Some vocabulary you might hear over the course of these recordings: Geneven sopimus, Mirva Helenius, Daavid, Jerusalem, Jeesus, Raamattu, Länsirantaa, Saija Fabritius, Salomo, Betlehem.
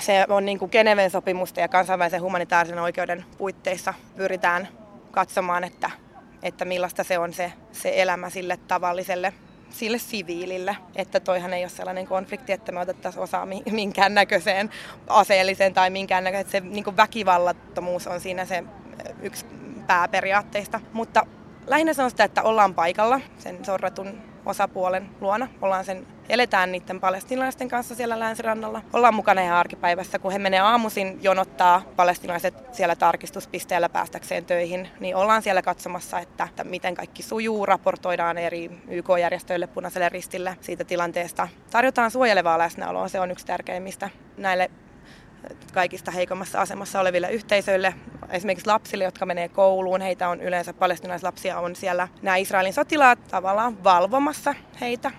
se on niin kuin Geneven sopimusta ja kansainvälisen humanitaarisen oikeuden puitteissa pyritään katsomaan, että millaista se on se elämä sille tavalliselle, sille siviilille. Että toihan ei ole sellainen konflikti, että me otettaisiin osaa minkäännäköiseen aseelliseen tai minkäännäköiseen. Se niin kuin väkivallattomuus on siinä se yksi pääperiaatteista. Mutta lähinnä se on sitä, että ollaan paikalla sen sorratun osapuolen luona. Eletään niiden palestiinalaisten kanssa siellä länsirannalla. Ollaan mukana ihan arkipäivässä, kun he menee aamuisin jonottaa palestiinalaiset siellä tarkistuspisteellä päästäkseen töihin, niin ollaan siellä katsomassa, että miten kaikki sujuu, raportoidaan eri YK-järjestöille, Punaiselle Ristille siitä tilanteesta. Tarjotaan suojelevaa läsnäoloa, se on yksi tärkeimmistä näille kaikista heikommassa asemassa oleville yhteisöille, esimerkiksi lapsille, jotka menee kouluun. Heitä on yleensä, palestiinalaislapsia on siellä nämä Israelin sotilaat tavallaan valvomassa heitä,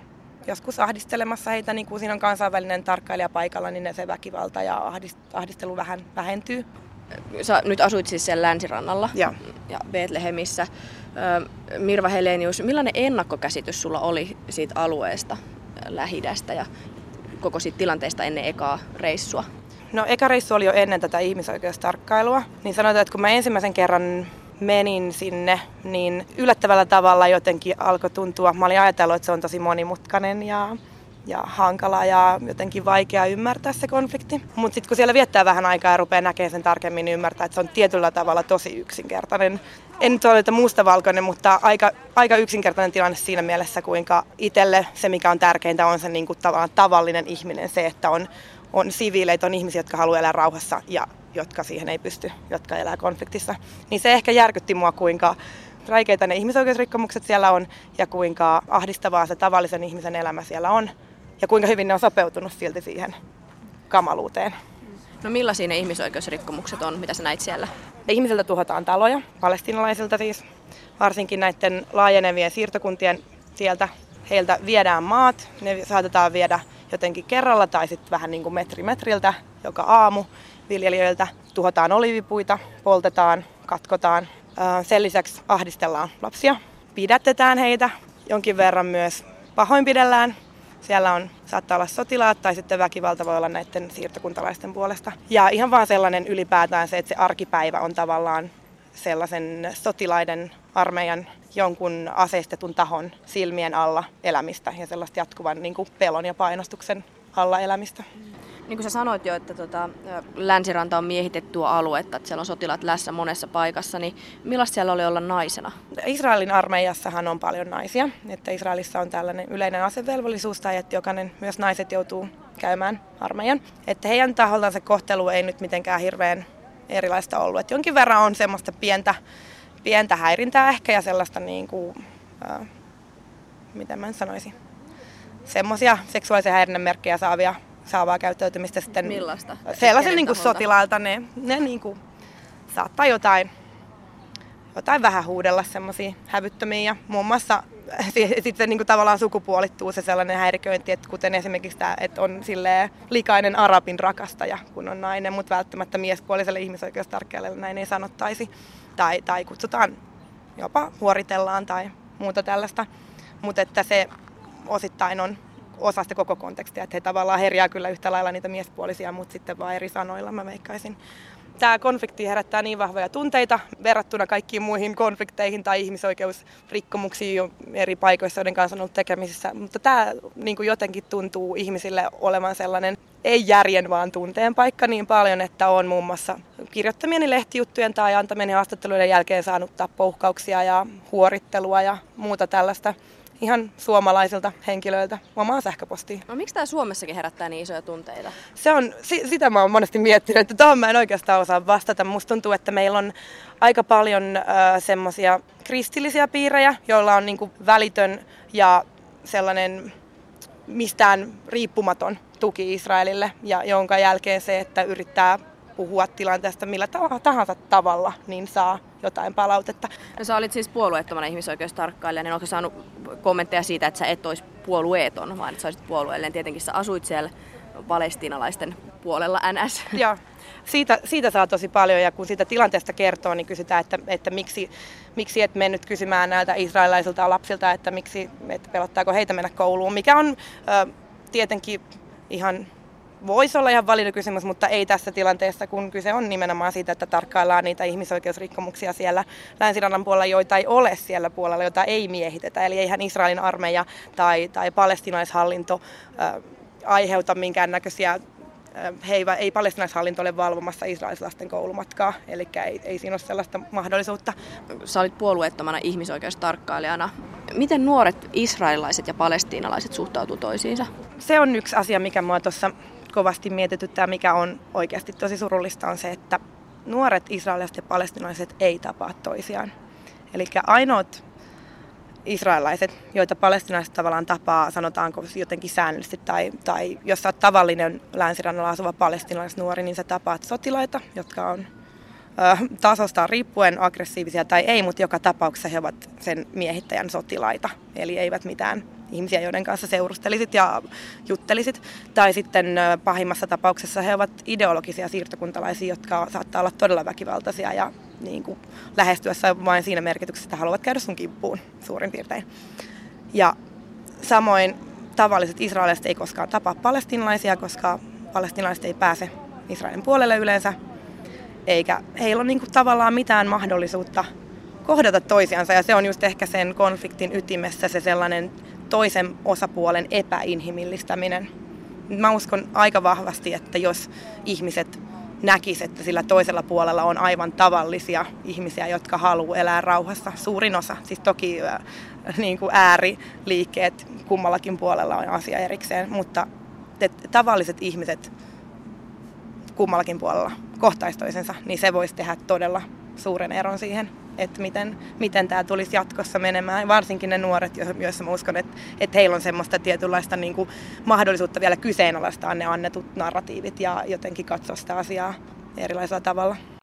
joskus ahdistelemassa heitä, niin kun siinä on kansainvälinen tarkkailija paikalla, niin se väkivalta ja ahdistelu vähän vähentyy. Sä nyt asuit siis siellä länsirannalla ja Betlehemissä. Mirva Helenius, millainen ennakkokäsitys sulla oli siitä alueesta, Lähi-idästä ja koko siitä tilanteesta ennen ekaa reissua? No eka reissu oli jo ennen tätä ihmisoikeustarkkailua, niin sanotaan, että kun mä ensimmäisen kerran menin sinne, niin yllättävällä tavalla jotenkin alkoi tuntua. Mä olin ajatellut, että se on tosi monimutkainen ja hankala ja jotenkin vaikea ymmärtää se konflikti. Mutta sitten kun siellä viettää vähän aikaa ja rupeaa näkemään sen tarkemmin, niin ymmärtää, että se on tietyllä tavalla tosi yksinkertainen. En nyt ole mustavalkoinen, mutta aika yksinkertainen tilanne siinä mielessä, kuinka itselle se, mikä on tärkeintä, on se niin kuin tavallinen ihminen. Se, että on siviileitä, on ihmisiä, jotka haluaa elää rauhassa ja jotka siihen ei pysty, jotka elää konfliktissa. Niin se ehkä järkytti mua, kuinka räikeitä ne ihmisoikeusrikkomukset siellä on ja kuinka ahdistavaa se tavallisen ihmisen elämä siellä on ja kuinka hyvin ne on sopeutunut silti siihen kamaluuteen. No millaisia ne ihmisoikeusrikkomukset on, mitä sä näit siellä? Ihmisiltä tuhotaan taloja, palestiinalaisilta siis, varsinkin näiden laajenevien siirtokuntien sieltä. Heiltä viedään maat, ne saatetaan viedä jotenkin kerralla tai sitten vähän niin kuin metri metriltä joka aamu viljelijöiltä. Tuhotaan oliivipuita, poltetaan, katkotaan. Sen lisäksi ahdistellaan lapsia, pidätetään heitä, jonkin verran myös pahoinpidellään. Siellä saattaa olla sotilaat tai sitten väkivalta voi olla näiden siirtokuntalaisten puolesta. Ja ihan vaan sellainen ylipäätään se, että se arkipäivä on tavallaan sellaisen sotilaiden armeijan jonkun aseistetun tahon silmien alla elämistä ja sellaista jatkuvan niin kuin pelon ja painostuksen alla elämistä. Niin kuin sä sanoit jo, että länsiranta on miehitettyä aluetta, että siellä on sotilaat läsnä monessa paikassa, niin millaista siellä oli olla naisena? Israelin armeijassahan on paljon naisia, että Israelissa on tällainen yleinen asevelvollisuus tai että jokainen, myös naiset joutuu käymään armeijan. Että heidän taholtaan se kohtelu ei nyt mitenkään hirveän erilaista ollut. Että jonkin verran on semmoista pientä häirintää ehkä ja sellaista niin kuin, miten mä sanoisin, semmoisia seksuaalisen häirinnän merkkejä saavaa käyttäytymistä sitten. Millaista? Sellaisen niin kuin sotilaalta ne niin kuin saattaa jotain vähän huudella semmoisia hävyttömiä ja muun muassa sitten niin kuin tavallaan sukupuolittuu se sellainen häiriköinti, että kuten esimerkiksi tämä, että on silleen likainen arabin rakastaja, kun on nainen, mutta välttämättä miespuoliselle ihmisoikeustarkkailijalle näin ei sanottaisi. Tai kutsutaan jopa huoritellaan tai muuta tällaista, mutta että se osittain on osa sitä koko kontekstia, että he tavallaan herjää kyllä yhtä lailla niitä miespuolisia, mutta sitten vaan eri sanoilla mä veikkaisin. Tämä konflikti herättää niin vahvoja tunteita verrattuna kaikkiin muihin konflikteihin tai ihmisoikeusrikkomuksiin eri paikoissa, joiden kanssa on ollut tekemisissä. Mutta tämä niin kuin jotenkin tuntuu ihmisille olevan sellainen ei järjen vaan tunteen paikka niin paljon, että on muun muassa kirjoittamieni lehtijuttujen tai antamieni haastatteluiden jälkeen saanut tappouhkauksia ja huorittelua ja muuta tällaista ihan suomalaisilta henkilöiltä omaan sähköpostiin. No miksi tämä Suomessakin herättää niin isoja tunteita? Se on, sitä mä oon monesti miettinyt, että tuohon mä en oikeastaan osaa vastata. Musta tuntuu, että meillä on aika paljon semmoisia kristillisiä piirejä, joilla on niinku välitön ja sellainen mistään riippumaton tuki Israelille, ja jonka jälkeen se, että yrittää puhua tilanteesta millä tahansa tavalla, niin saa jotain palautetta. No sä olit siis puolueettomana ihmisoikeustarkkailija, niin onko sä saanut kommentteja siitä, että sä et olisi puolueeton, vaan että sä olisit puolueellinen? Tietenkin sä asuit siellä palestiinalaisten puolella NS. Joo, siitä saa tosi paljon, ja kun siitä tilanteesta kertoo, niin kysytään, että miksi et mennyt kysymään näiltä israelilaisilta lapsilta, että pelottaako heitä mennä kouluun, mikä on tietenkin ihan voisi olla ihan valinnakysymys, mutta ei tässä tilanteessa, kun kyse on nimenomaan siitä, että tarkkaillaan niitä ihmisoikeusrikkomuksia siellä Länsirannan puolella, joita ei ole siellä puolella, joita ei miehitetä. Eli eihän Israelin armeija tai palestinaishallinto aiheuta minkäännäköisiä, ei palestinaishallinto ole valvomassa israelilaisten koulumatkaa, eli ei siinä ole sellaista mahdollisuutta. Sä olit puolueettomana ihmisoikeustarkkailijana. Miten nuoret israelilaiset ja palestiinalaiset suhtautuvat toisiinsa? Se on yksi asia, mikä minua tuossa kovasti mietityttää, mikä on oikeasti tosi surullista, on se, että nuoret israelilaiset ja palestiinalaiset ei tapaa toisiaan. Eli ainoat israelilaiset, joita palestinaiset tavallaan tapaa, sanotaanko jotenkin säännöllisesti, tai jos sä oot tavallinen länsirannalla asuva palestinaisnuori, niin sä tapaat sotilaita, jotka on tasostaan riippuen aggressiivisia tai ei, mutta joka tapauksessa he ovat sen miehittäjän sotilaita, eli eivät mitään ihmisiä, joiden kanssa seurustelisit ja juttelisit. Tai sitten pahimmassa tapauksessa he ovat ideologisia siirtokuntalaisia, jotka saattaa olla todella väkivaltaisia ja niin kuin lähestyessä vain siinä merkityksessä, että haluavat käydä sun kippuun suurin piirtein. Ja samoin tavalliset israelilaiset ei koskaan tapaa palestiinalaisia, koska palestiinalaiset ei pääse Israelin puolelle yleensä. Eikä heillä ole niin kuin tavallaan mitään mahdollisuutta kohdata toisiansa. Ja se on just ehkä sen konfliktin ytimessä se sellainen toisen osapuolen epäinhimillistäminen. Mä uskon aika vahvasti, että jos ihmiset näkisi, että sillä toisella puolella on aivan tavallisia ihmisiä, jotka haluaa elää rauhassa. Suurin osa, siis toki niin kuin ääriliikkeet kummallakin puolella on asia erikseen, mutta tavalliset ihmiset kummallakin puolella kohtaisi toisensa, niin se voisi tehdä todella suuren eron siihen, että miten tämä tulisi jatkossa menemään. Varsinkin ne nuoret, joissa mä uskon, että heillä on semmoista tietynlaista niin kuin mahdollisuutta vielä kyseenalaistaa ne annetut narratiivit ja jotenkin katsoa sitä asiaa erilaisella tavalla.